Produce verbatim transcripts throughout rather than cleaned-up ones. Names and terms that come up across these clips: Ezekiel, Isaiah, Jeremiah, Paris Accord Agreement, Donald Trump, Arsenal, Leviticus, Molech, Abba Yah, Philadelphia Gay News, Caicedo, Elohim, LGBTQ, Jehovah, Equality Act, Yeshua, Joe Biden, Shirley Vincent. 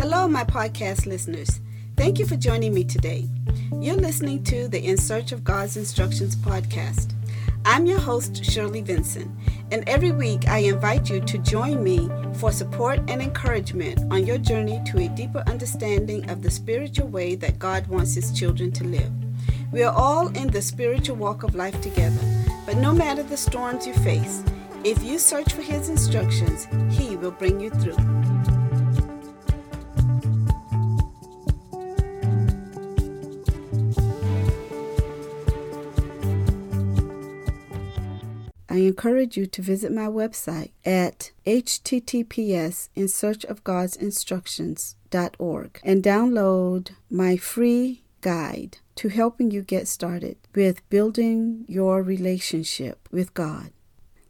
Hello, my podcast listeners. Thank you for joining me today. You're listening to the In Search of God's Instructions podcast. I'm your host, Shirley Vincent, and every week I invite you to join me for support and encouragement on your journey to a deeper understanding of the spiritual way that God wants His children to live. We are all in the spiritual walk of life together, but no matter the storms you face, if you search for His instructions, He will bring you through. I encourage you to visit my website at h t t p s in search of gods instructions dot org and download my free guide to helping you get started with building your relationship with God.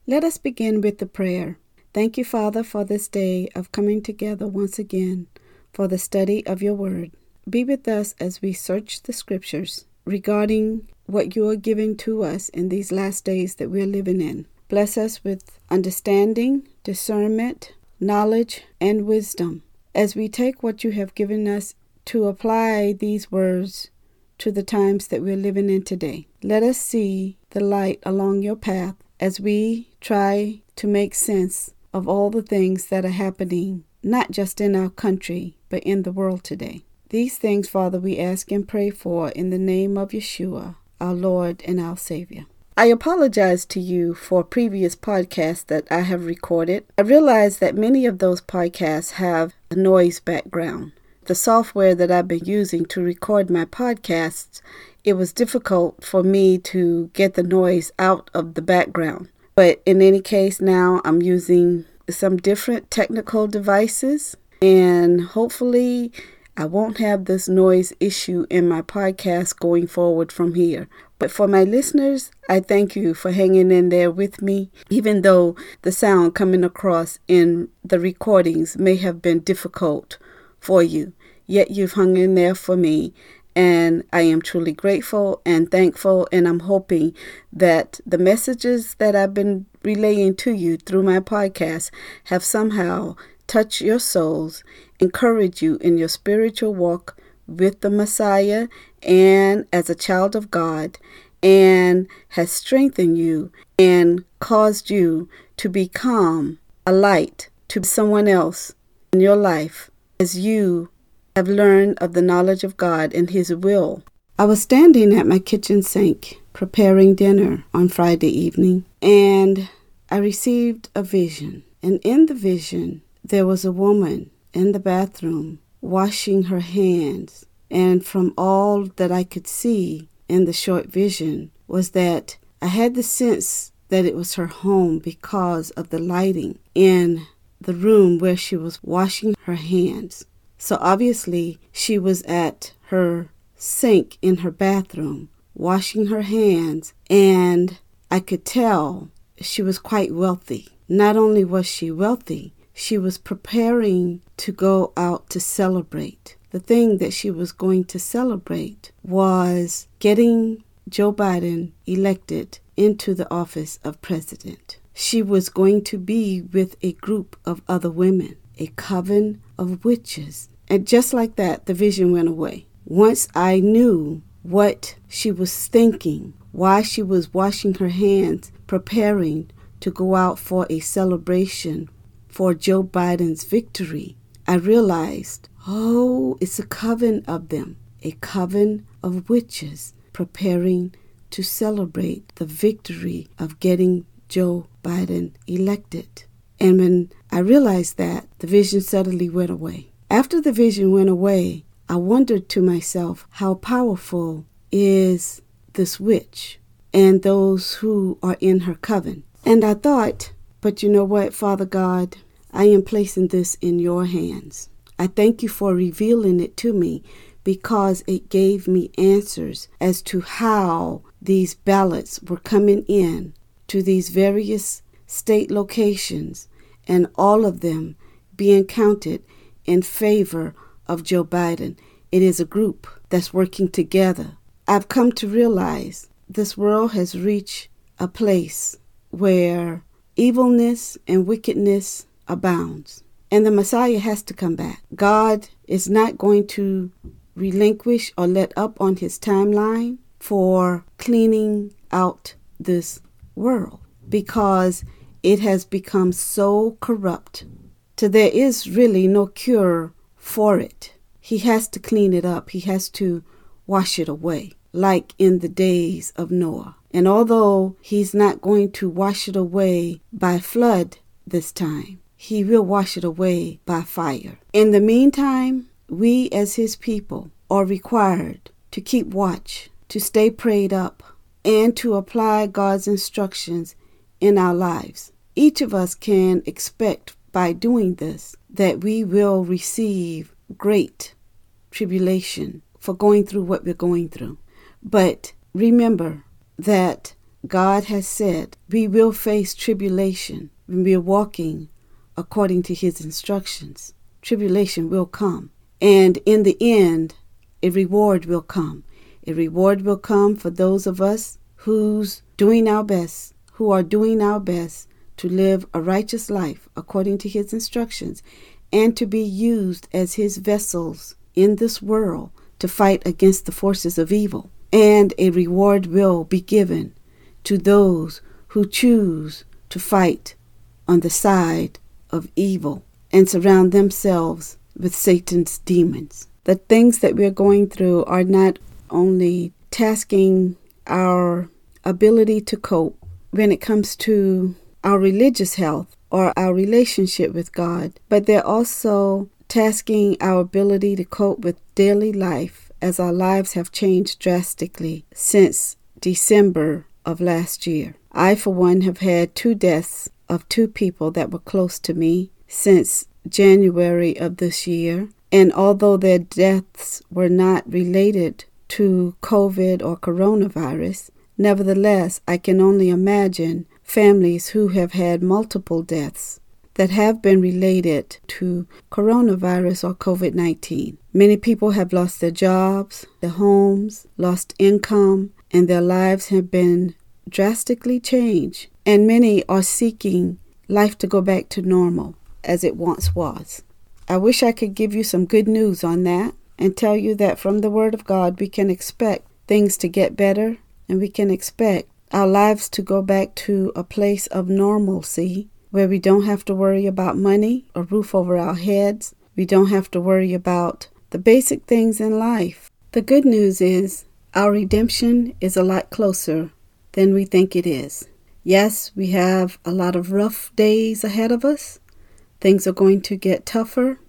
Let us begin with the prayer. Thank you, Father, for this day of coming together once again for the study of your word. Be with us as we search the scriptures regarding what you are giving to us in these last days that we're living in. Bless us with understanding, discernment, knowledge, and wisdom as we take what you have given us to apply these words to the times that we're living in today. Let us see the light along your path as we try to make sense of all the things that are happening, not just in our country, but in the world today. These things, Father, we ask and pray for in the name of Yeshua, our Lord and our Savior. I apologize to you for previous podcasts that I have recorded. I realize that many of those podcasts have a noise background. The software that I've been using to record my podcasts, it was difficult for me to get the noise out of the background. But in any case, now I'm using some different technical devices, and hopefully I won't have this noise issue in my podcast going forward from here. But for my listeners, I thank you for hanging in there with me, even though the sound coming across in the recordings may have been difficult for you. Yet you've hung in there for me, and I am truly grateful and thankful, and I'm hoping that the messages that I've been relaying to you through my podcast have somehow touch your souls, encourage you in your spiritual walk with the Messiah and as a child of God, and has strengthened you and caused you to become a light to someone else in your life as you have learned of the knowledge of God and His will. I was standing at my kitchen sink preparing dinner on Friday evening, and I received a vision. And in the vision, there was a woman in the bathroom washing her hands, and from all that I could see in the short vision was that I had the sense that it was her home because of the lighting in the room where she was washing her hands. So obviously she was at her sink in her bathroom washing her hands, and I could tell she was quite wealthy. Not only was she wealthy, she was preparing to go out to celebrate. The thing that she was going to celebrate was getting Joe Biden elected into the office of president. She was going to be with a group of other women, a coven of witches. And just like that, the vision went away. Once I knew what she was thinking, why she was washing her hands, preparing to go out for a celebration for Joe Biden's victory, I realized, oh, it's a coven of them, a coven of witches preparing to celebrate the victory of getting Joe Biden elected. And when I realized that, the vision suddenly went away. After the vision went away, I wondered to myself, how powerful is this witch and those who are in her coven? And I thought, but you know what, Father God, I am placing this in your hands. I thank you for revealing it to me, because it gave me answers as to how these ballots were coming in to these various state locations, and all of them being counted in favor of Joe Biden. It is a group that's working together. I've come to realize this world has reached a place where evilness and wickedness abounds. and the Messiah has to come back. God is not going to relinquish or let up on his timeline for cleaning out this world because it has become so corrupt. So there is really no cure for it. He has to clean it up. He has to wash it away, like in the days of Noah. And although he's not going to wash it away by flood this time, he will wash it away by fire. In the meantime, we as his people are required to keep watch, to stay prayed up, and to apply God's instructions in our lives. Each of us can expect by doing this that we will receive great tribulation for going through what we're going through. But remember that God has said we will face tribulation when we're walking according to his instructions. Tribulation will come. And in the end, a reward will come. A reward will come for those of us who's doing our best, who are doing our best to live a righteous life according to his instructions and to be used as his vessels in this world to fight against the forces of evil. And a reward will be given to those who choose to fight on the side of evil and surround themselves with Satan's demons. The things that we're going through are not only tasking our ability to cope when it comes to our religious health or our relationship with God, but they're also tasking our ability to cope with daily life, as our lives have changed drastically since December of last year. I, for one, have had two deaths of two people that were close to me since January of this year. And although their deaths were not related to COVID or coronavirus, nevertheless, I can only imagine families who have had multiple deaths that have been related to coronavirus or COVID nineteen. Many people have lost their jobs, their homes, lost income, and their lives have been drastically changed. And many are seeking life to go back to normal as it once was. I wish I could give you some good news on that and tell you that from the Word of God, we can expect things to get better and we can expect our lives to go back to a place of normalcy where we don't have to worry about money, a roof over our heads. We don't have to worry about the basic things in life. The good news is our redemption is a lot closer than we think it is. Yes, we have a lot of rough days ahead of us. Things are going to get tougher,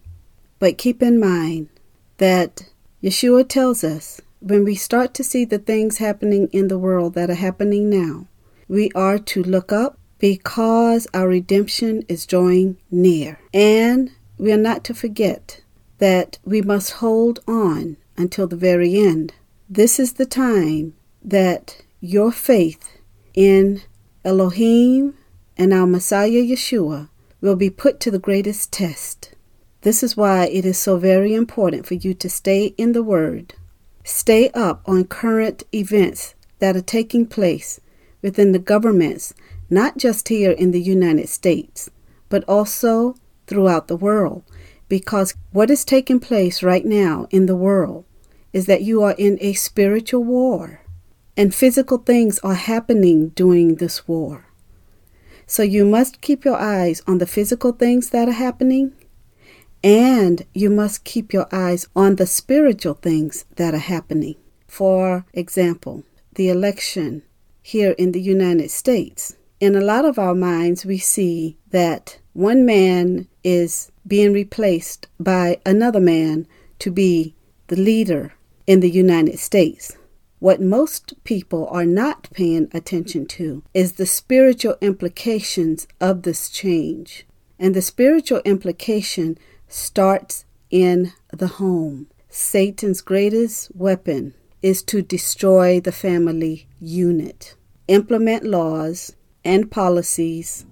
but keep in mind that Yeshua tells us when we start to see the things happening in the world that are happening now, we are to look up because our redemption is drawing near. And we are not to forget that we must hold on until the very end. This is the time that your faith in Elohim and our Messiah Yeshua will be put to the greatest test. This is why it is so very important for you to stay in the Word. Stay up on current events that are taking place within the governments, not just here in the United States, but also throughout the world. Because what is taking place right now in the world is that you are in a spiritual war, and physical things are happening during this war. So you must keep your eyes on the physical things that are happening, and you must keep your eyes on the spiritual things that are happening. For example, the election here in the United States. In a lot of our minds, we see that one man is being replaced by another man to be the leader in the United States. What most people are not paying attention to is the spiritual implications of this change. And the spiritual implication starts in the home. Satan's greatest weapon is to destroy the family unit, implement laws and policies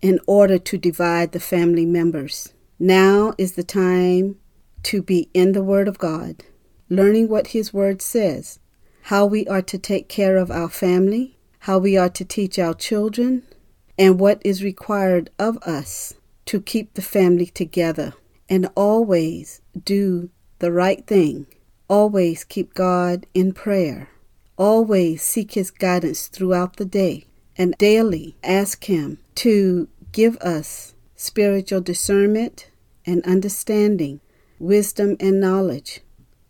in order to divide the family members. Now is the time to be in the Word of God, learning what His Word says, how we are to take care of our family, how we are to teach our children, and what is required of us to keep the family together and always do the right thing. Always keep God in prayer. Always seek His guidance throughout the day and daily ask Him to give us spiritual discernment and understanding, wisdom and knowledge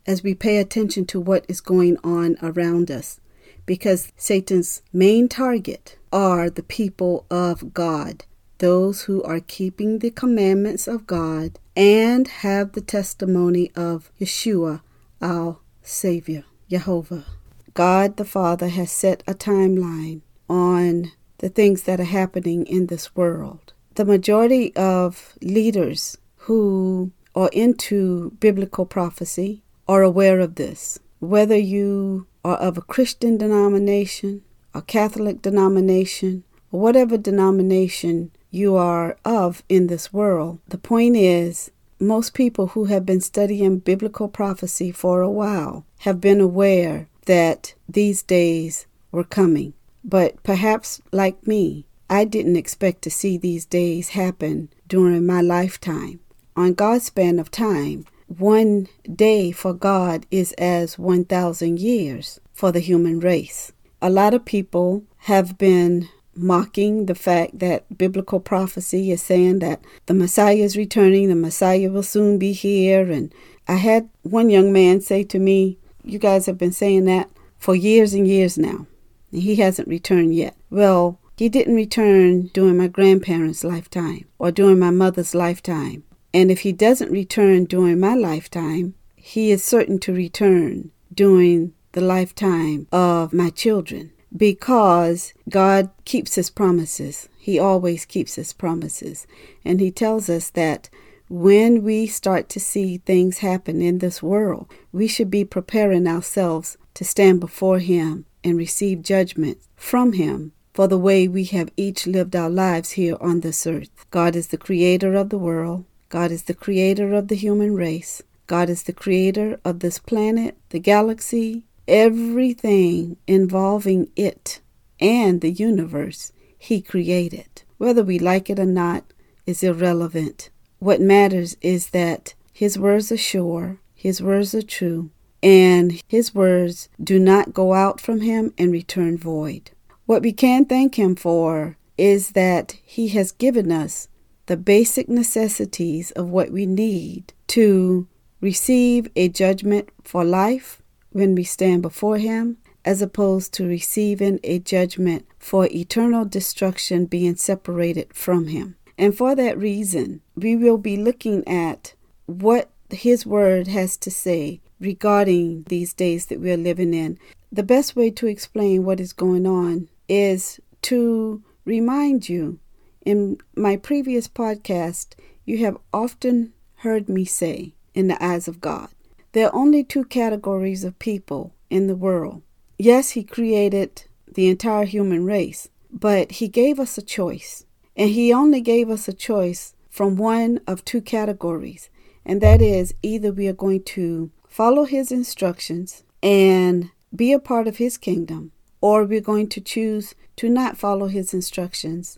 as we pay attention to what is going on around us, because Satan's main target are the people of God, those who are keeping the commandments of God and have the testimony of Yeshua, our Savior, Jehovah. God the Father has set a timeline on the things that are happening in this world. The majority of leaders who are into biblical prophecy are aware of this. Whether you are of a Christian denomination, a Catholic denomination, or whatever denomination you are of in this world, the point is, most people who have been studying biblical prophecy for a while have been aware that these days were coming. But perhaps, like me, I didn't expect to see these days happen during my lifetime. On God's span of time, one day for God is as one thousand years for the human race. A lot of people have been mocking the fact that biblical prophecy is saying that the Messiah is returning, the Messiah will soon be here. And I had one young man say to me, "You guys have been saying that for years and years now, and he hasn't returned yet." Well, he didn't return during my grandparents' lifetime or during my mother's lifetime. And if he doesn't return during my lifetime, he is certain to return during the lifetime of my children, because God keeps His promises. He always keeps His promises. And He tells us that when we start to see things happen in this world, we should be preparing ourselves to stand before Him and receive judgment from Him for the way we have each lived our lives here on this earth. God is the creator of the world. God is the creator of the human race. God is the creator of this planet, the galaxy, everything involving it and the universe He created. Whether we like it or not is irrelevant. What matters is that His words are sure, His words are true, and His words do not go out from Him and return void. What we can thank Him for is that He has given us the basic necessities of what we need to receive a judgment for life when we stand before Him, as opposed to receiving a judgment for eternal destruction, being separated from Him. And for that reason, we will be looking at what His Word has to say regarding these days that we are living in. The best way to explain what is going on is to remind you. In my previous podcast, you have often heard me say, in the eyes of God, there are only two categories of people in the world. Yes, He created the entire human race, but He gave us a choice. And He only gave us a choice from one of two categories. And that is, either we are going to follow His instructions and be a part of His kingdom, or we're going to choose to not follow His instructions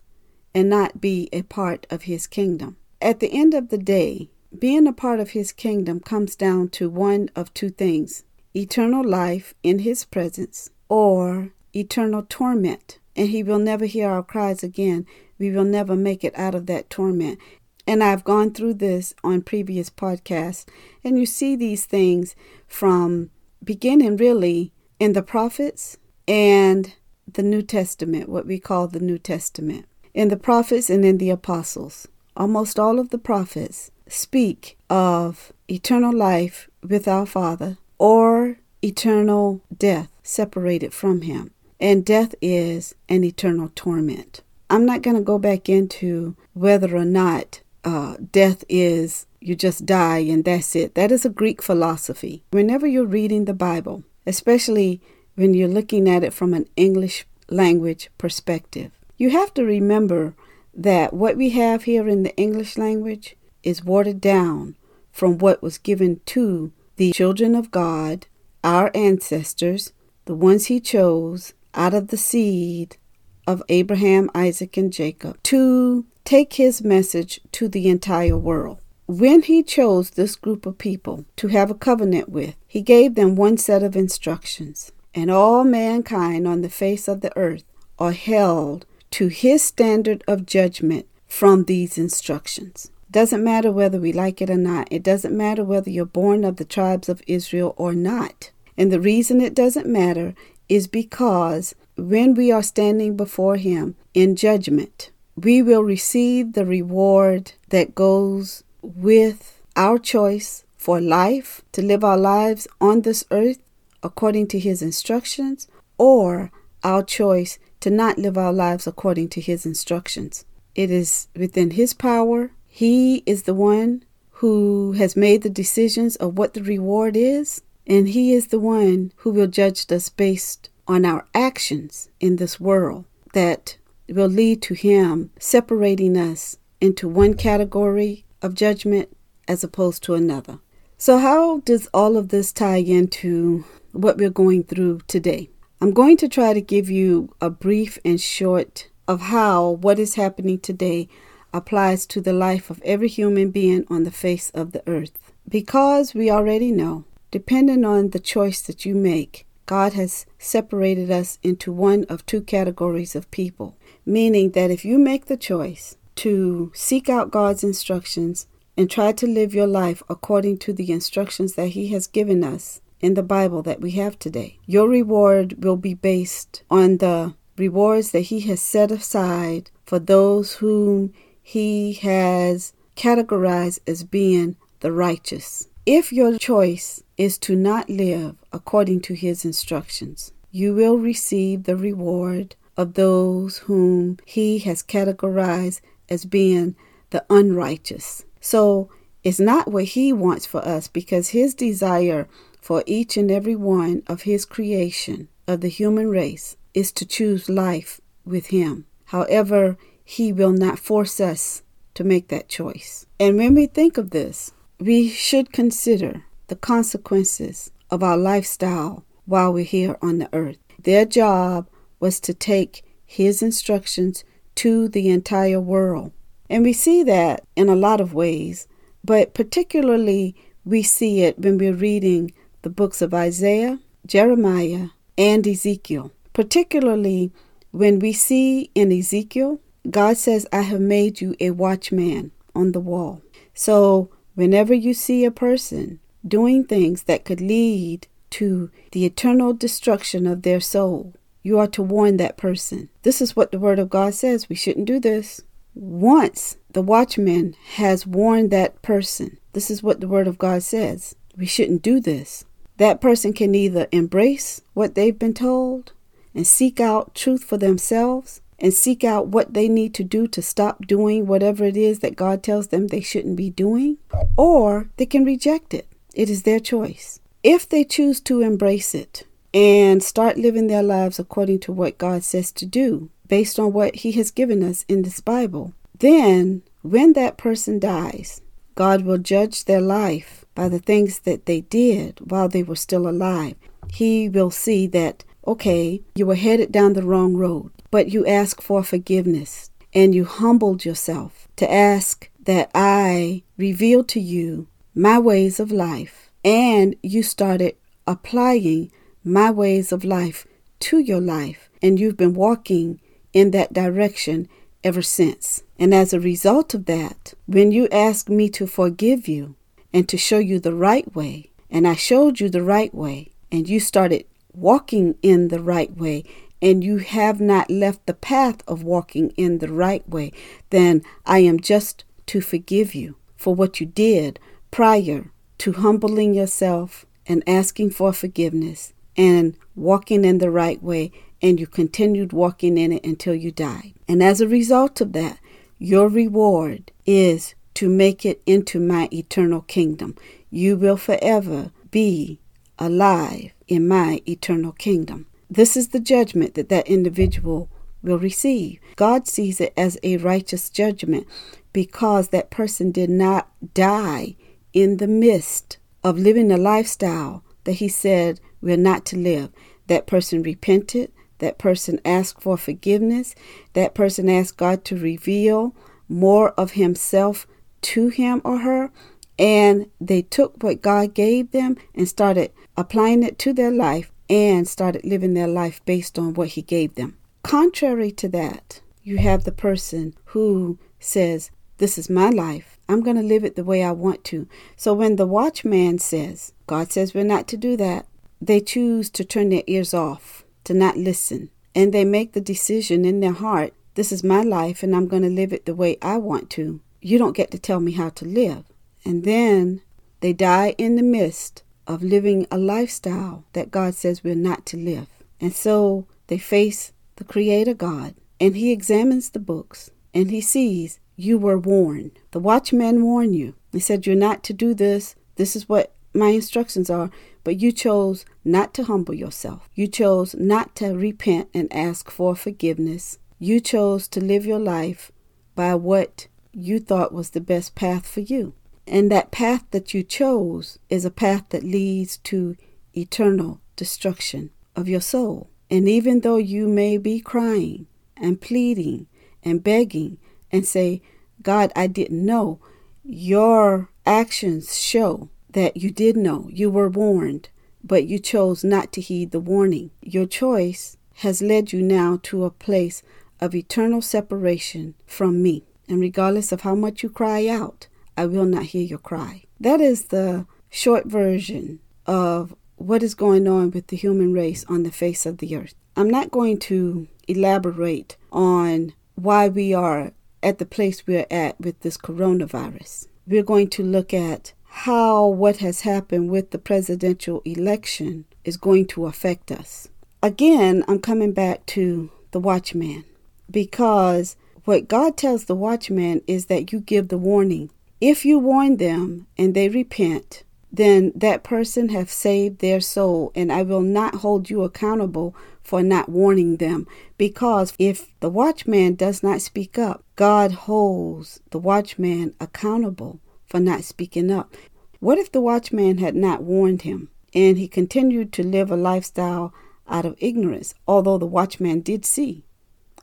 and not be a part of His kingdom. At the end of the day, being a part of His kingdom comes down to one of two things: eternal life in His presence, or eternal torment. And He will never hear our cries again. We will never make it out of that torment. And I've gone through this on previous podcasts, and you see these things from beginning really in the prophets and the New Testament, what we call the New Testament. In the prophets and in the apostles, almost all of the prophets speak of eternal life with our Father or eternal death separated from Him. And death is an eternal torment. I'm not going to go back into whether or not uh, death is you just die and that's it. That is a Greek philosophy. Whenever you're reading the Bible, especially when you're looking at it from an English language perspective, you have to remember that what we have here in the English language is watered down from what was given to the children of God, our ancestors, the ones He chose out of the seed of Abraham, Isaac, and Jacob, to take his message to the entire world. When he chose this group of people to have a covenant with, he gave them one set of instructions. And all mankind on the face of the earth are held to his standard of judgment from these instructions. Doesn't matter whether we like it or not. It doesn't matter whether you're born of the tribes of Israel or not. And the reason it doesn't matter is because when we are standing before him in judgment, we will receive the reward that goes with our choice for life, to live our lives on this earth according to his instructions, or our choice to not live our lives according to his instructions. It is within his power. He is the one who has made the decisions of what the reward is, and he is the one who will judge us based on our actions in this world that will lead to him separating us into one category of judgment as opposed to another. So how does all of this tie into what we're going through today? I'm going to try to give you a brief and short of how what is happening today applies to the life of every human being on the face of the earth. Because we already know, depending on the choice that you make, God has separated us into one of two categories of people. Meaning that if you make the choice to seek out God's instructions and try to live your life according to the instructions that he has given us in the Bible that we have today, your reward will be based on the rewards that he has set aside for those whom he has categorized as being the righteous. If your choice is to not live according to his instructions, you will receive the reward of those whom he has categorized as being the unrighteous. So it's not what he wants for us, because his desire for each and every one of his creation, of the human race, is to choose life with him. However, he will not force us to make that choice. And when we think of this, we should consider the consequences of our lifestyle while we're here on the earth. Their job was to take his instructions to the entire world. And we see that in a lot of ways, but particularly we see it when we're reading the books of Isaiah, Jeremiah, and Ezekiel. Particularly when we see in Ezekiel, God says, I have made you a watchman on the wall. So whenever you see a person doing things that could lead to the eternal destruction of their soul, you are to warn that person. This is what the word of God says. We shouldn't do this. Once the watchman has warned that person, this is what the word of God says. We shouldn't do this. That person can either embrace what they've been told and seek out truth for themselves, and seek out what they need to do to stop doing whatever it is that God tells them they shouldn't be doing, or they can reject it. It is their choice. If they choose to embrace it and start living their lives according to what God says to do, based on what he has given us in this Bible, then when that person dies, God will judge their life by the things that they did while they were still alive. He will see that, okay, you were headed down the wrong road, but you asked for forgiveness and you humbled yourself to ask that I reveal to you my ways of life, and you started applying my ways of life to your life, and you've been walking in that direction ever since. And as a result of that, when you asked me to forgive you and to show you the right way, and I showed you the right way, and you started walking in the right way, and you have not left the path of walking in the right way, then I am just to forgive you for what you did prior to humbling yourself and asking for forgiveness and walking in the right way, and you continued walking in it until you died. And as a result of that, your reward is to make it into my eternal kingdom. You will forever be alive in my eternal kingdom. This is the judgment that that individual will receive. God sees it as a righteous judgment because that person did not die in the midst of living a lifestyle that he said we're not to live. That person repented. That person asked for forgiveness. That person asked God to reveal more of himself to him or her, and they took what God gave them and started applying it to their life and started living their life based on what he gave them. Contrary to that, you have the person who says, this is my life. I'm going to live it the way I want to. So when the watchman says, God says we're not to do that, they choose to turn their ears off, to not listen. And they make the decision in their heart, this is my life and I'm going to live it the way I want to. You don't get to tell me how to live. And then they die in the midst of living a lifestyle that God says we're not to live. And so they face the Creator God, and he examines the books, and he sees, you were warned. The watchman warned you. He said, you're not to do this. This is what my instructions are. But you chose not to humble yourself. You chose not to repent and ask for forgiveness. You chose to live your life by what you thought was the best path for you. And that path that you chose is a path that leads to eternal destruction of your soul. And even though you may be crying and pleading and begging and say, God, I didn't know. Your actions show that you did know. You were warned, but you chose not to heed the warning. Your choice has led you now to a place of eternal separation from me. And regardless of how much you cry out, I will not hear your cry. That is the short version of what is going on with the human race on the face of the earth. I'm not going to elaborate on why we are at the place we're at with this coronavirus. We're going to look at how what has happened with the presidential election is going to affect us. Again, I'm coming back to the watchman, because what God tells the watchman is that you give the warning. If you warn them and they repent, then that person have saved their soul, and I will not hold you accountable for not warning them. Because if the watchman does not speak up, God holds the watchman accountable for not speaking up. What if the watchman had not warned him and he continued to live a lifestyle out of ignorance, although the watchman did see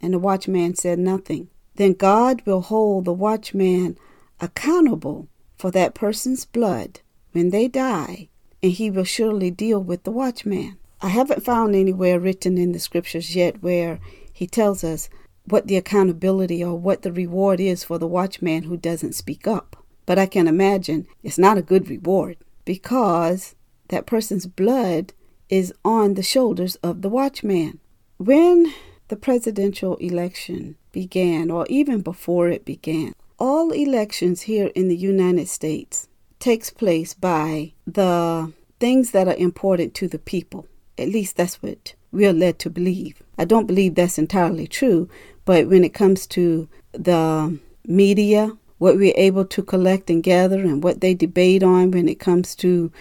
and the watchman said nothing? Then God will hold the watchman accountable for that person's blood when they die, and he will surely deal with the watchman. I haven't found anywhere written in the scriptures yet where he tells us what the accountability or what the reward is for the watchman who doesn't speak up. But I can imagine it's not a good reward, because that person's blood is on the shoulders of the watchman. When the presidential election began, or even before it began, all elections here in the United States takes place by the things that are important to the people. At least that's what we are led to believe. I don't believe that's entirely true, but when it comes to the media, what we're able to collect and gather and what they debate on when it comes to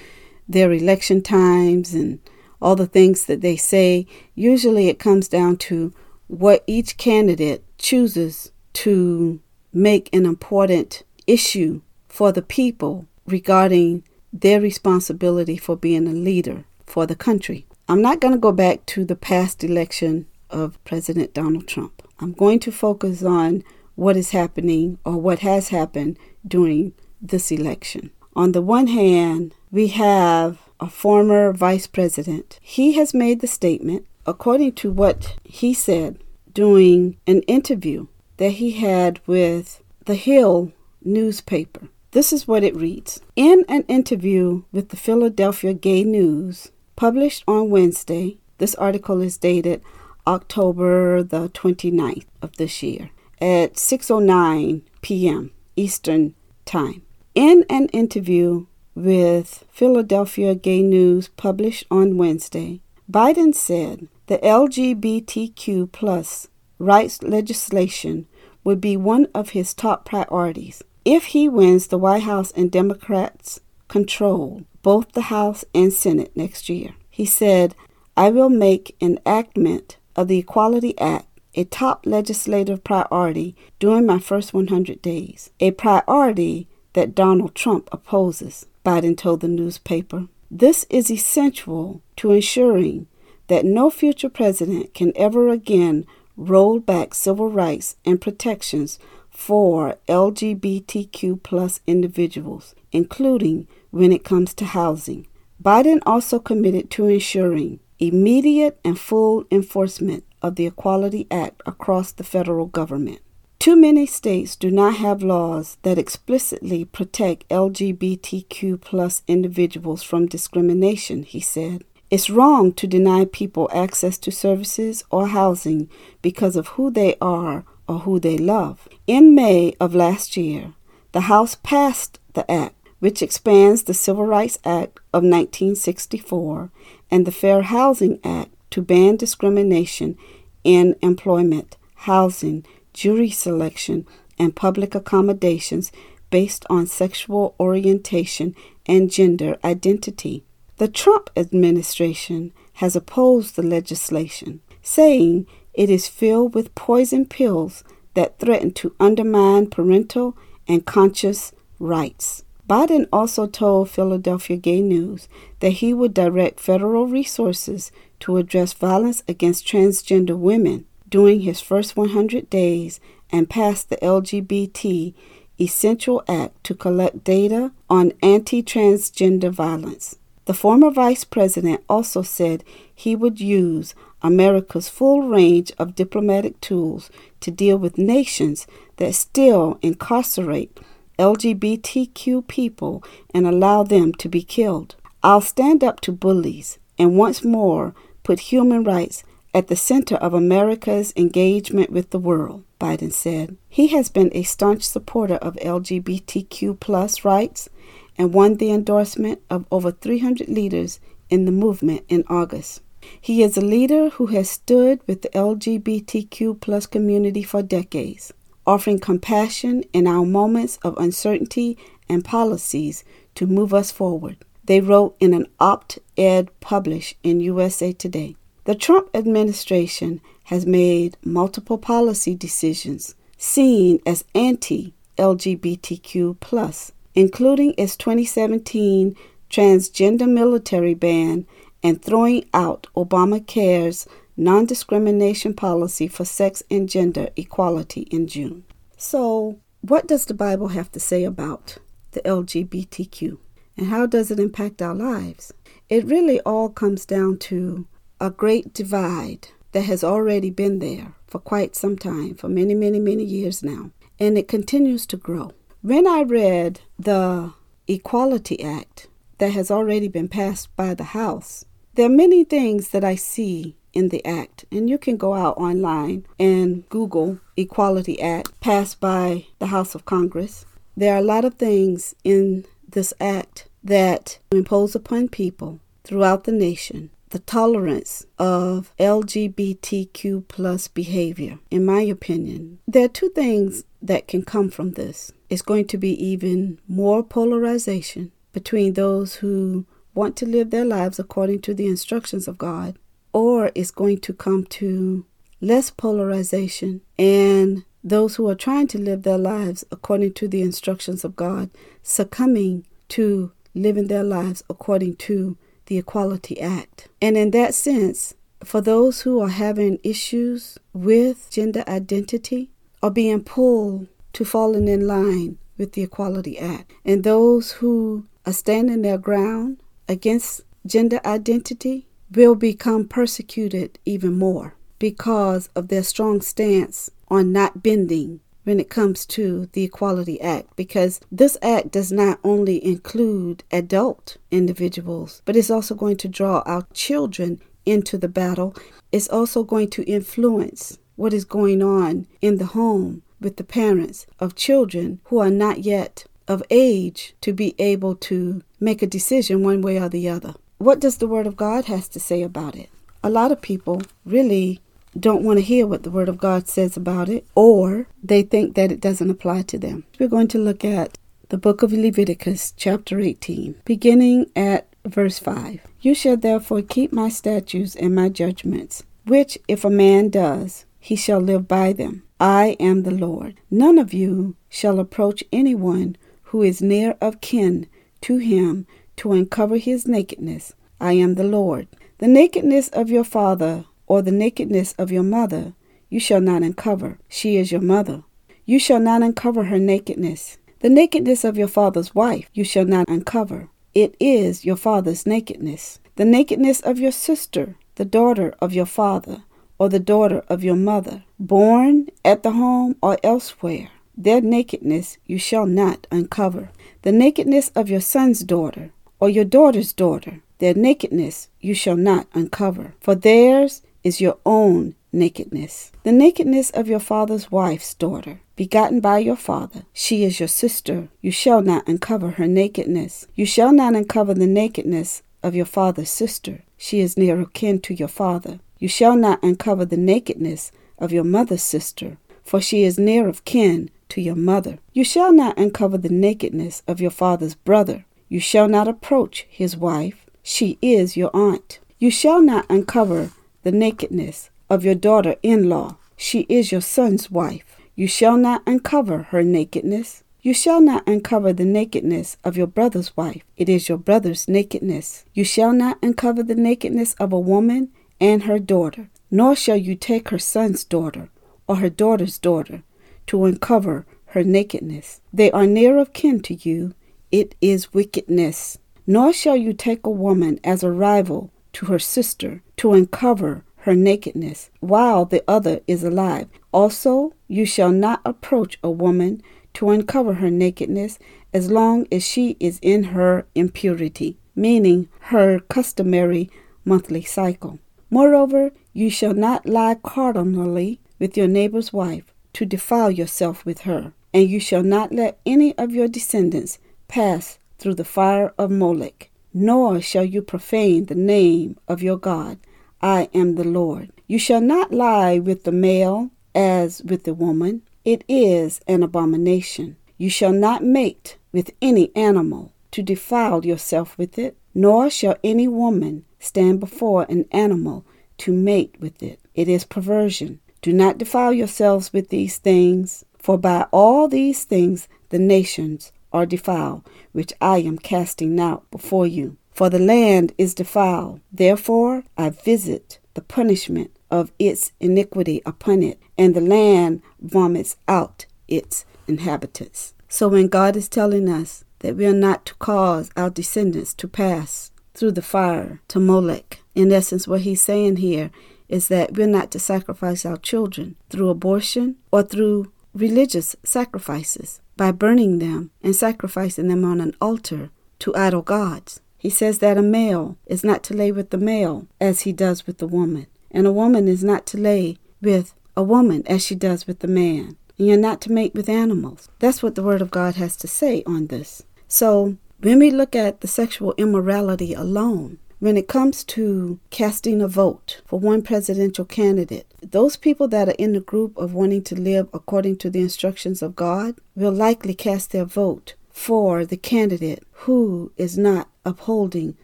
their election times and all the things that they say, usually it comes down to what each candidate chooses to make an important issue for the people regarding their responsibility for being a leader for the country. I'm not going to go back to the past election of President Donald Trump. I'm going to focus on what is happening or what has happened during this election. On the one hand, we have a former vice president. He has made the statement, according to what he said during an interview that he had with the Hill newspaper. This is what it reads. In an interview with the Philadelphia Gay News, published on Wednesday, this article is dated October the twenty-ninth of this year at six oh nine p.m. Eastern Time. In an interview with Philadelphia Gay News, published on Wednesday, Biden said the L G B T Q plus rights legislation would be one of his top priorities if he wins the White House and Democrats control both the House and Senate next year. He said, I will make enactment of the Equality Act a top legislative priority during my first one hundred days, a priority that Donald Trump opposes, Biden told the newspaper. This is essential to ensuring that no future president can ever again roll back civil rights and protections for L G B T Q plus individuals, including when it comes to housing. Biden also committed to ensuring immediate and full enforcement of the Equality Act across the federal government. Too many states do not have laws that explicitly protect L G B T Q plus individuals from discrimination, he said. It's wrong to deny people access to services or housing because of who they are or who they love. In May of last year, the House passed the act, which expands the Civil Rights Act of nineteen sixty-four and the Fair Housing Act to ban discrimination in employment, housing, jury selection, and public accommodations based on sexual orientation and gender identity. The Trump administration has opposed the legislation, saying it is filled with poison pills that threaten to undermine parental and conscious rights. Biden also told Philadelphia Gay News that he would direct federal resources to address violence against transgender women during his first one hundred days and passed the L G B T Essential Act to collect data on anti-transgender violence. The former vice president also said he would use America's full range of diplomatic tools to deal with nations that still incarcerate L G B T Q people and allow them to be killed. I'll stand up to bullies and once more put human rights at the center of America's engagement with the world, Biden said. He has been a staunch supporter of L G B T Q plus rights and won the endorsement of over three hundred leaders in the movement in August. He is a leader who has stood with the L G B T Q plus community for decades, offering compassion in our moments of uncertainty and policies to move us forward, they wrote in an op-ed published in U S A Today. The Trump administration has made multiple policy decisions seen as anti-L G B T Q plus, including its twenty seventeen transgender military ban and throwing out Obamacare's non-discrimination policy for sex and gender equality in June. So, what does the Bible have to say about the L G B T Q? And how does it impact our lives? It really all comes down to a great divide that has already been there for quite some time, for many, many, many years now, and it continues to grow. When I read the Equality Act that has already been passed by the House, there are many things that I see in the act, and you can go out online and Google Equality Act passed by the House of Congress. There are a lot of things in this act that impose upon people throughout the nation the tolerance of L G B T Q plus behavior. In my opinion, there are two things that can come from this. It's going to be even more polarization between those who want to live their lives according to the instructions of God, or it's going to come to less polarization and those who are trying to live their lives according to the instructions of God succumbing to living their lives according to the Equality Act. And in that sense, for those who are having issues with gender identity are being pulled to falling in line with the Equality Act. And those who are standing their ground against gender identity will become persecuted even more because of their strong stance on not bending when it comes to the Equality Act, because this act does not only include adult individuals, but it's also going to draw our children into the battle. It's also going to influence what is going on in the home with the parents of children who are not yet of age to be able to make a decision one way or the other. What does the Word of God has to say about it? A lot of people really don't want to hear what the Word of God says about it, or they think that it doesn't apply to them. We're going to look at the book of Leviticus, chapter eighteen, beginning at verse five. You shall therefore keep my statutes and my judgments, which if a man does, he shall live by them. I am the Lord. None of you shall approach anyone who is near of kin to him to uncover his nakedness. I am the Lord. The nakedness of your father or the nakedness of your mother you shall not uncover. She is your mother. You shall not uncover her nakedness. The nakedness of your father's wife you shall not uncover. It is your father's nakedness. The nakedness of your sister, the daughter of your father, or the daughter of your mother, born at the home or elsewhere, their nakedness you shall not uncover. The nakedness of your son's daughter, or your daughter's daughter, their nakedness you shall not uncover, for theirs is your own nakedness. The nakedness of your father's wife's daughter, begotten by your father, she is your sister. You shall not uncover her nakedness. You shall not uncover the nakedness of your father's sister. She is near akin to your father. You shall not uncover the nakedness of your mother's sister, for she is near of kin to your mother. You shall not uncover the nakedness of your father's brother. You shall not approach his wife. She is your aunt. You shall not uncover the nakedness of your daughter-in-law. She is your son's wife. You shall not uncover her nakedness. You shall not uncover the nakedness of your brother's wife. It is your brother's nakedness. You shall not uncover the nakedness of a woman and her daughter, nor shall you take her son's daughter or her daughter's daughter to uncover her nakedness. They are near of kin to you. It is wickedness. Nor shall you take a woman as a rival to her sister to uncover her nakedness while the other is alive. Also, you shall not approach a woman to uncover her nakedness as long as she is in her impurity, meaning her customary monthly cycle. Moreover, you shall not lie carnally with your neighbor's wife to defile yourself with her, and you shall not let any of your descendants pass through the fire of Molech, nor shall you profane the name of your God. I am the Lord. You shall not lie with the male as with the woman. It is an abomination. You shall not mate with any animal to defile yourself with it, nor shall any woman stand before an animal to mate with it. It is perversion. Do not defile yourselves with these things, for by all these things the nations are defiled, which I am casting out before you. For the land is defiled, therefore I visit the punishment of its iniquity upon it, and the land vomits out its inhabitants. So when God is telling us that we are not to cause our descendants to pass through the fire to Molech, in essence, what he's saying here is that we're not to sacrifice our children through abortion or through religious sacrifices by burning them and sacrificing them on an altar to idol gods. He says that a male is not to lay with the male as he does with the woman, and a woman is not to lay with a woman as she does with the man, and you're not to mate with animals. That's what the Word of God has to say on this. So when we look at the sexual immorality alone, when it comes to casting a vote for one presidential candidate, those people that are in the group of wanting to live according to the instructions of God will likely cast their vote for the candidate who is not upholding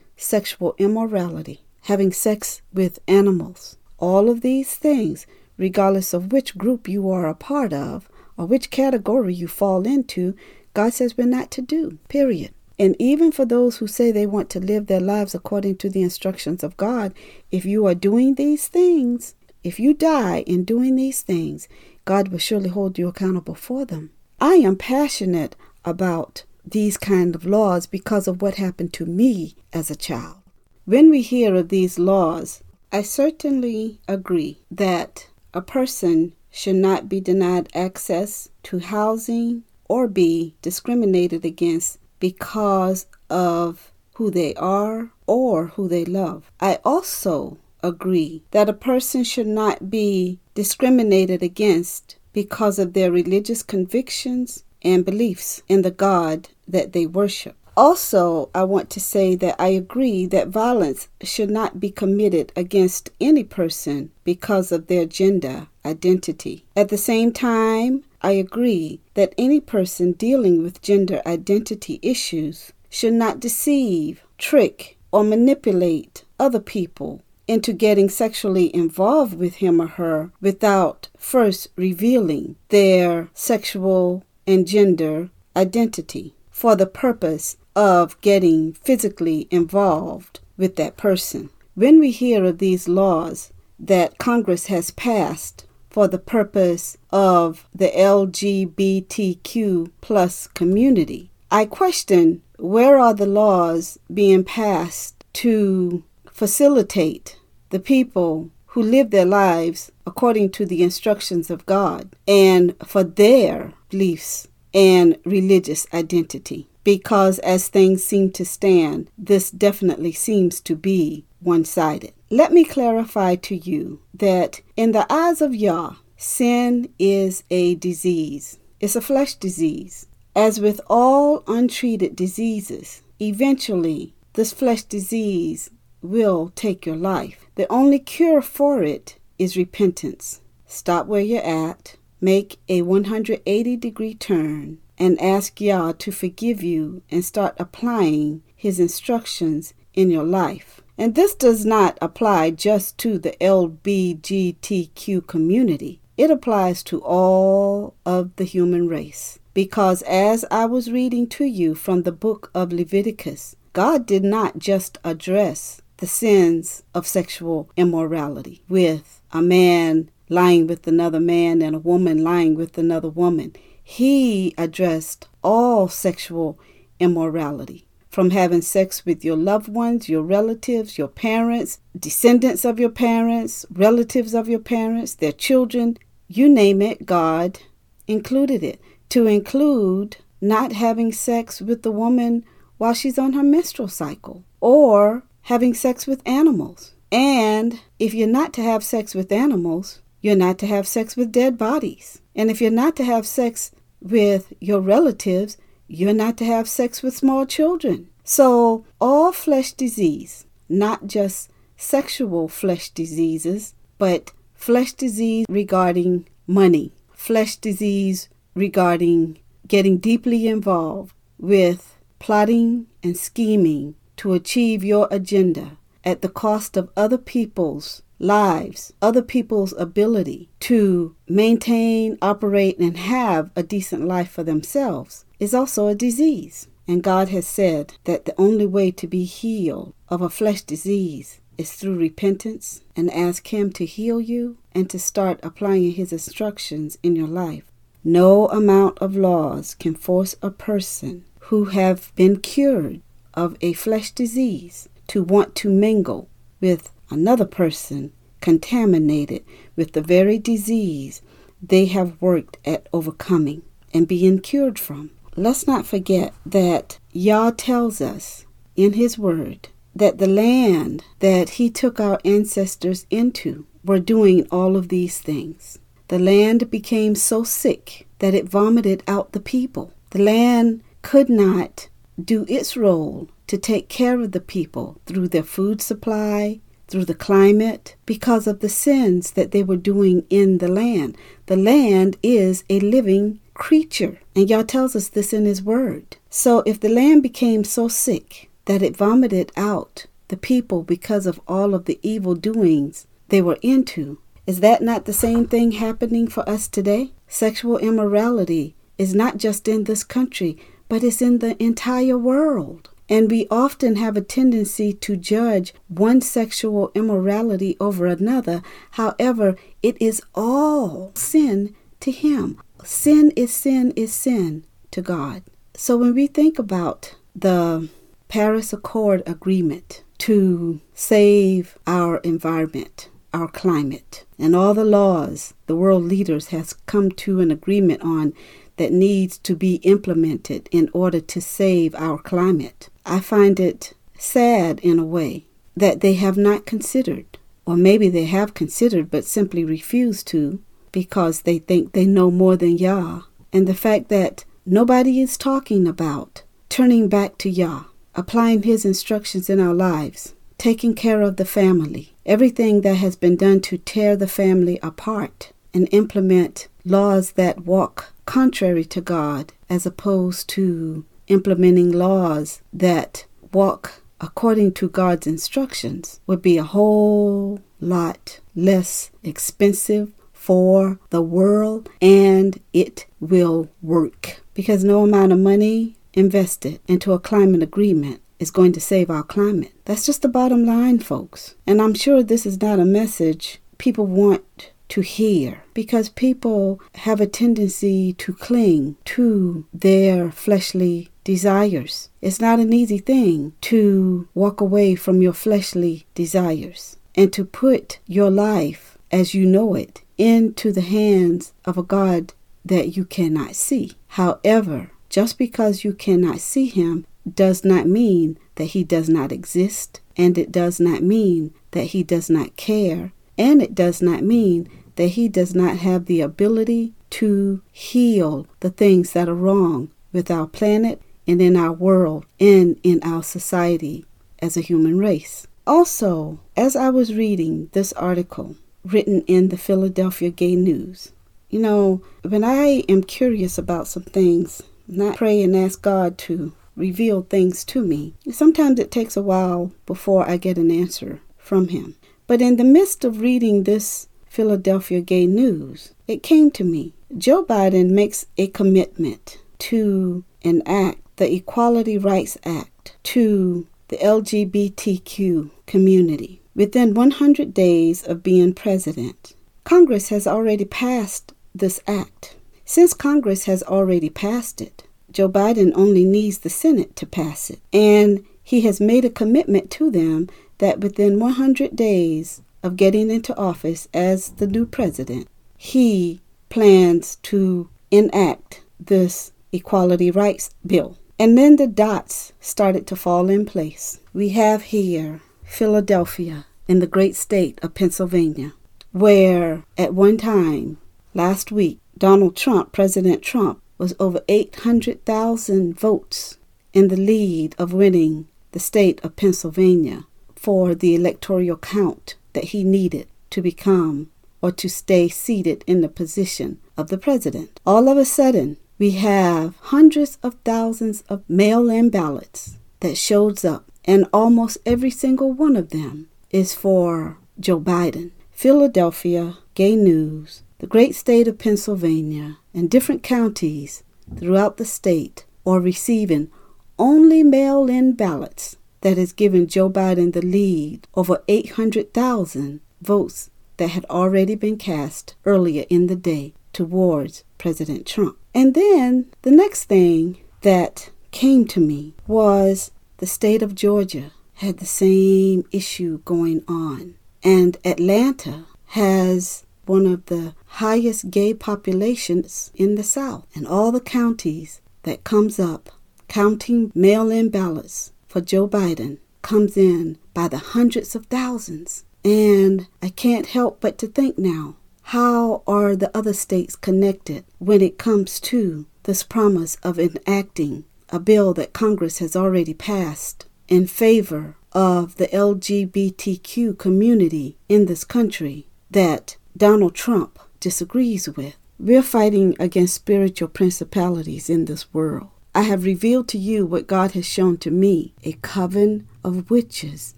sexual immorality, having sex with animals. All of these things, regardless of which group you are a part of or which category you fall into, God says we're not to do, period. And even for those who say they want to live their lives according to the instructions of God, if you are doing these things, if you die in doing these things, God will surely hold you accountable for them. I am passionate about these kind of laws because of what happened to me as a child. When we hear of these laws, I certainly agree that a person should not be denied access to housing or be discriminated against because of who they are or who they love. I also agree that a person should not be discriminated against because of their religious convictions and beliefs in the God that they worship. Also, I want to say that I agree that violence should not be committed against any person because of their gender identity. At the same time, I agree that any person dealing with gender identity issues should not deceive, trick, or manipulate other people into getting sexually involved with him or her without first revealing their sexual and gender identity for the purpose of getting physically involved with that person. When we hear of these laws that Congress has passed for the purpose of the L G B T Q plus community. I question, where are the laws being passed to facilitate the people who live their lives according to the instructions of God and for their beliefs and religious identity? Because as things seem to stand, this definitely seems to be one-sided. Let me clarify to you that in the eyes of Yah, sin is a disease. It's a flesh disease. As with all untreated diseases, eventually this flesh disease will take your life. The only cure for it is repentance. Stop where you're at, make a one hundred eighty degree turn, and ask Yah to forgive you and start applying His instructions in your life. And this does not apply just to the L G B T Q community. It applies to all of the human race. Because as I was reading to you from the book of Leviticus, God did not just address the sins of sexual immorality with a man lying with another man and a woman lying with another woman. He addressed all sexual immorality, from having sex with your loved ones, your relatives, your parents, descendants of your parents, relatives of your parents, their children, you name it, God included it. To include not having sex with the woman while she's on her menstrual cycle, or having sex with animals. And if you're not to have sex with animals, you're not to have sex with dead bodies. And if you're not to have sex with your relatives, you're not to have sex with small children. So all flesh disease, not just sexual flesh diseases, but flesh disease regarding money, flesh disease regarding getting deeply involved with plotting and scheming to achieve your agenda at the cost of other people's lives, other people's ability to maintain, operate, and have a decent life for themselves is also a disease. And God has said that the only way to be healed of a flesh disease is through repentance, and ask Him to heal you and to start applying His instructions in your life. No amount of laws can force a person who have been cured of a flesh disease to want to mingle with another person contaminated with the very disease they have worked at overcoming and being cured from. Let's not forget that Yah tells us in His Word that the land that He took our ancestors into were doing all of these things. The land became so sick that it vomited out the people. The land could not do its role to take care of the people through their food supply, through the climate, because of the sins that they were doing in the land. The land is a living creature, and Yah tells us this in His Word. So if the land became so sick that it vomited out the people because of all of the evil doings they were into, is that not the same thing happening for us today? Sexual immorality is not just in this country, but it's in the entire world. And we often have a tendency to judge one sexual immorality over another. However, it is all sin to Him. Sin is sin is sin to God. So when we think about the Paris Accord Agreement to save our environment, our climate, and all the laws the world leaders has come to an agreement on that needs to be implemented in order to save our climate, I find it sad in a way that they have not considered, or maybe they have considered but simply refuse to, because they think they know more than Yah. And the fact that nobody is talking about turning back to Yah, applying His instructions in our lives, taking care of the family, everything that has been done to tear the family apart, and implement laws that walk contrary to God, as opposed to implementing laws that walk according to God's instructions, would be a whole lot less expensive for the world, and it will work. Because no amount of money invested into a climate agreement is going to save our climate. That's just the bottom line, folks. And I'm sure this is not a message people want to hear, because people have a tendency to cling to their fleshly desires. It's not an easy thing to walk away from your fleshly desires and to put your life as you know it into the hands of a God that you cannot see. However, just because you cannot see him does not mean that he does not exist, and it does not mean that he does not care, and it does not mean that he does not have the ability to heal the things that are wrong with our planet and in our world and in our society as a human race. Also, as I was reading this article written in the Philadelphia Gay News, you know, when I am curious about some things, I pray and ask God to reveal things to me. Sometimes it takes a while before I get an answer from him. But in the midst of reading this Philadelphia Gay News, it came to me. Joe Biden makes a commitment to enact the Equality Rights Act to the L G B T Q community within one hundred days of being president. Congress has already passed this act. Since Congress has already passed it, Joe Biden only needs the Senate to pass it. And he has made a commitment to them that within one hundred days of getting into office as the new president, he plans to enact this equality rights bill. And then the dots started to fall in place. We have here Philadelphia in the great state of Pennsylvania, where at one time last week, Donald Trump, President Trump, was over eight hundred thousand votes in the lead of winning the state of Pennsylvania for the electoral count that he needed to become or to stay seated in the position of the president. All of a sudden, we have hundreds of thousands of mail-in ballots that shows up, and almost every single one of them is for Joe Biden. Philadelphia Gay News, the great state of Pennsylvania, and different counties throughout the state are receiving only mail-in ballots that has given Joe Biden the lead over eight hundred thousand votes that had already been cast earlier in the day towards President Trump. And then the next thing that came to me was the state of Georgia had the same issue going on. And Atlanta has one of the highest gay populations in the South. And all the counties that comes up counting mail-in ballots for Joe Biden comes in by the hundreds of thousands. And I can't help but to think now, how are the other states connected when it comes to this promise of enacting a bill that Congress has already passed in favor of the L G B T Q community in this country that Donald Trump disagrees with? We're fighting against spiritual principalities in this world. I have revealed to you what God has shown to me, a coven of witches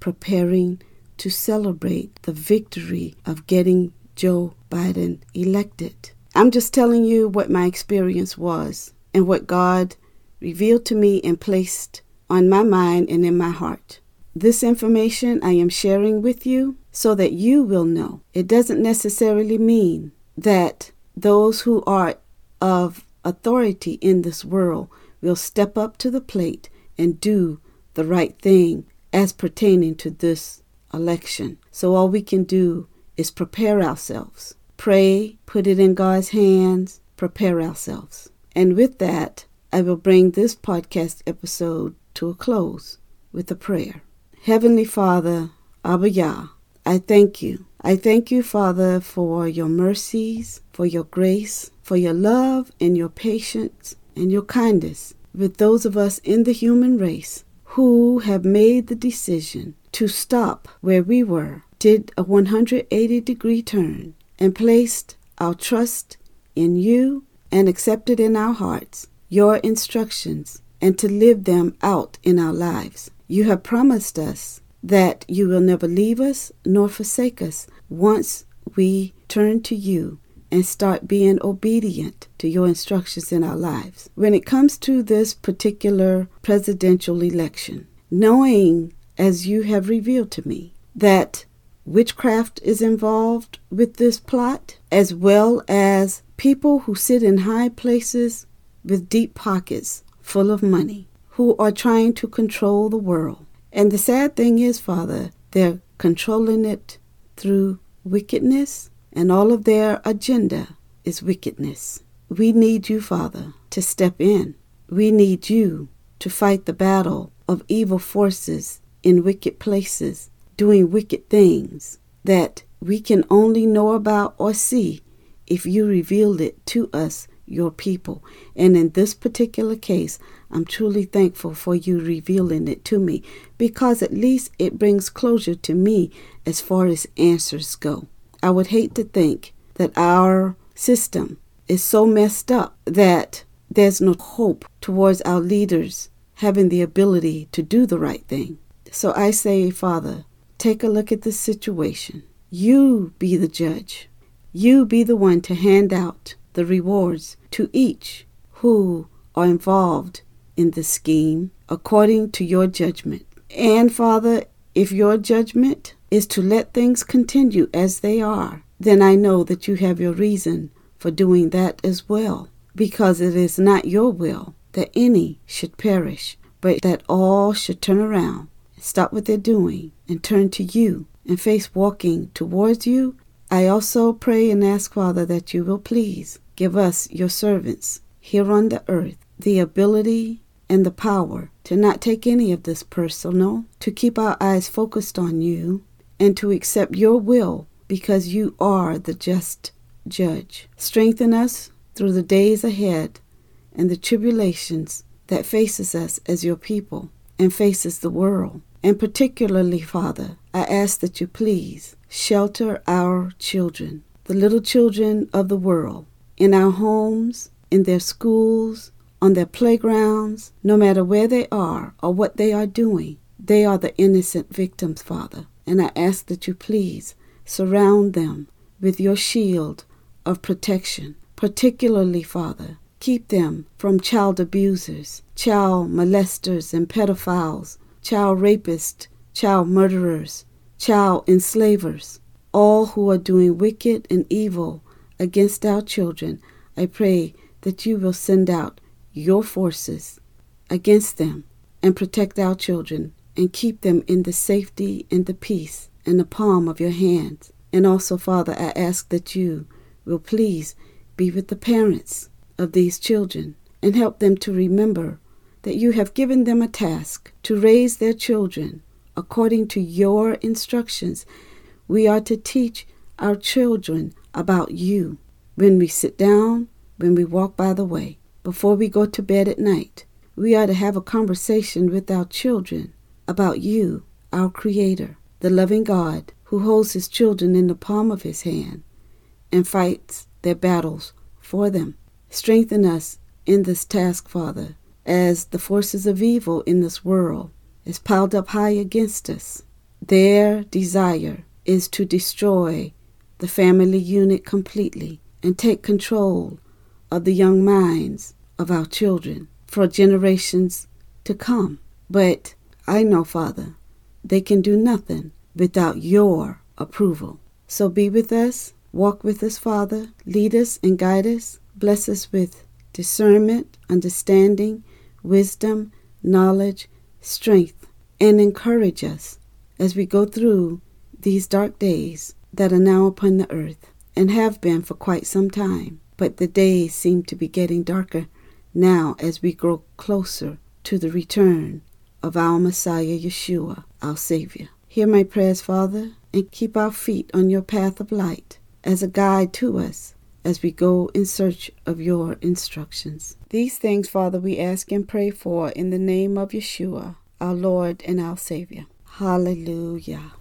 preparing to celebrate the victory of getting Joe Biden elected. I'm just telling you what my experience was and what God revealed to me and placed on my mind and in my heart. This information I am sharing with you so that you will know. It doesn't necessarily mean that those who are of authority in this world will step up to the plate and do the right thing as pertaining to this election. So all we can do is prepare ourselves. Pray, put it in God's hands, prepare ourselves. And with that, I will bring this podcast episode to a close with a prayer. Heavenly Father, Abba Yah, I thank you. I thank you, Father, for your mercies, for your grace, for your love and your patience and your kindness with those of us in the human race who have made the decision to stop where we were, did a one hundred eighty degree turn, and placed our trust in you and accepted in our hearts your instructions and to live them out in our lives. You have promised us that you will never leave us nor forsake us once we turn to you and start being obedient to your instructions in our lives. When it comes to this particular presidential election, knowing, as you have revealed to me, that witchcraft is involved with this plot, as well as people who sit in high places with deep pockets full of money, who are trying to control the world. And the sad thing is, Father, they're controlling it through wickedness, and all of their agenda is wickedness. We need you, Father, to step in. We need you to fight the battle of evil forces in wicked places, doing wicked things that we can only know about or see if you revealed it to us, your people. And in this particular case, I'm truly thankful for you revealing it to me, because at least it brings closure to me as far as answers go. I would hate to think that our system is so messed up that there's no hope towards our leaders having the ability to do the right thing. So I say, Father, take a look at this situation. You be the judge. You be the one to hand out the rewards to each who are involved in the scheme according to your judgment. And Father, if your judgment is to let things continue as they are, then I know that you have your reason for doing that as well, because it is not your will that any should perish, but that all should turn around, stop what they're doing, and turn to you and face walking towards you. I also pray and ask, Father, that you will please give us, your servants, here on the earth, the ability and the power to not take any of this personal, to keep our eyes focused on you, and to accept your will, because you are the just judge. Strengthen us through the days ahead and the tribulations that faces us as your people and faces the world. And particularly, Father, I ask that you please shelter our children, the little children of the world, in our homes, in their schools, on their playgrounds, no matter where they are or what they are doing. They are the innocent victims, Father, and I ask that you please surround them with your shield of protection. Particularly, Father, keep them from child abusers, child molesters and pedophiles, child rapists, child murderers, child enslavers, all who are doing wicked and evil against our children. I pray that you will send out your forces against them and protect our children and keep them in the safety and the peace and the palm of your hands. And also, Father, I ask that you will please be with the parents of these children and help them to remember that you have given them a task to raise their children according to your instructions. We are to teach our children about you when we sit down, when we walk by the way, before we go to bed at night. We are to have a conversation with our children about you, our Creator, the loving God who holds his children in the palm of his hand and fights their battles for them. Strengthen us in this task, Father, as the forces of evil in this world is piled up high against us. Their desire is to destroy the family unit completely and take control of the young minds of our children for generations to come. But I know, Father, they can do nothing without your approval. So be with us, walk with us, Father, lead us and guide us, bless us with discernment, understanding, wisdom, knowledge, strength, and encourage us as we go through these dark days that are now upon the earth and have been for quite some time. But the days seem to be getting darker now as we grow closer to the return of our Messiah, Yeshua, our Savior. Hear my prayers, Father, and keep our feet on your path of light as a guide to us as we go in search of your instructions. These things, Father, we ask and pray for in the name of Yeshua, our Lord and our Savior. Hallelujah.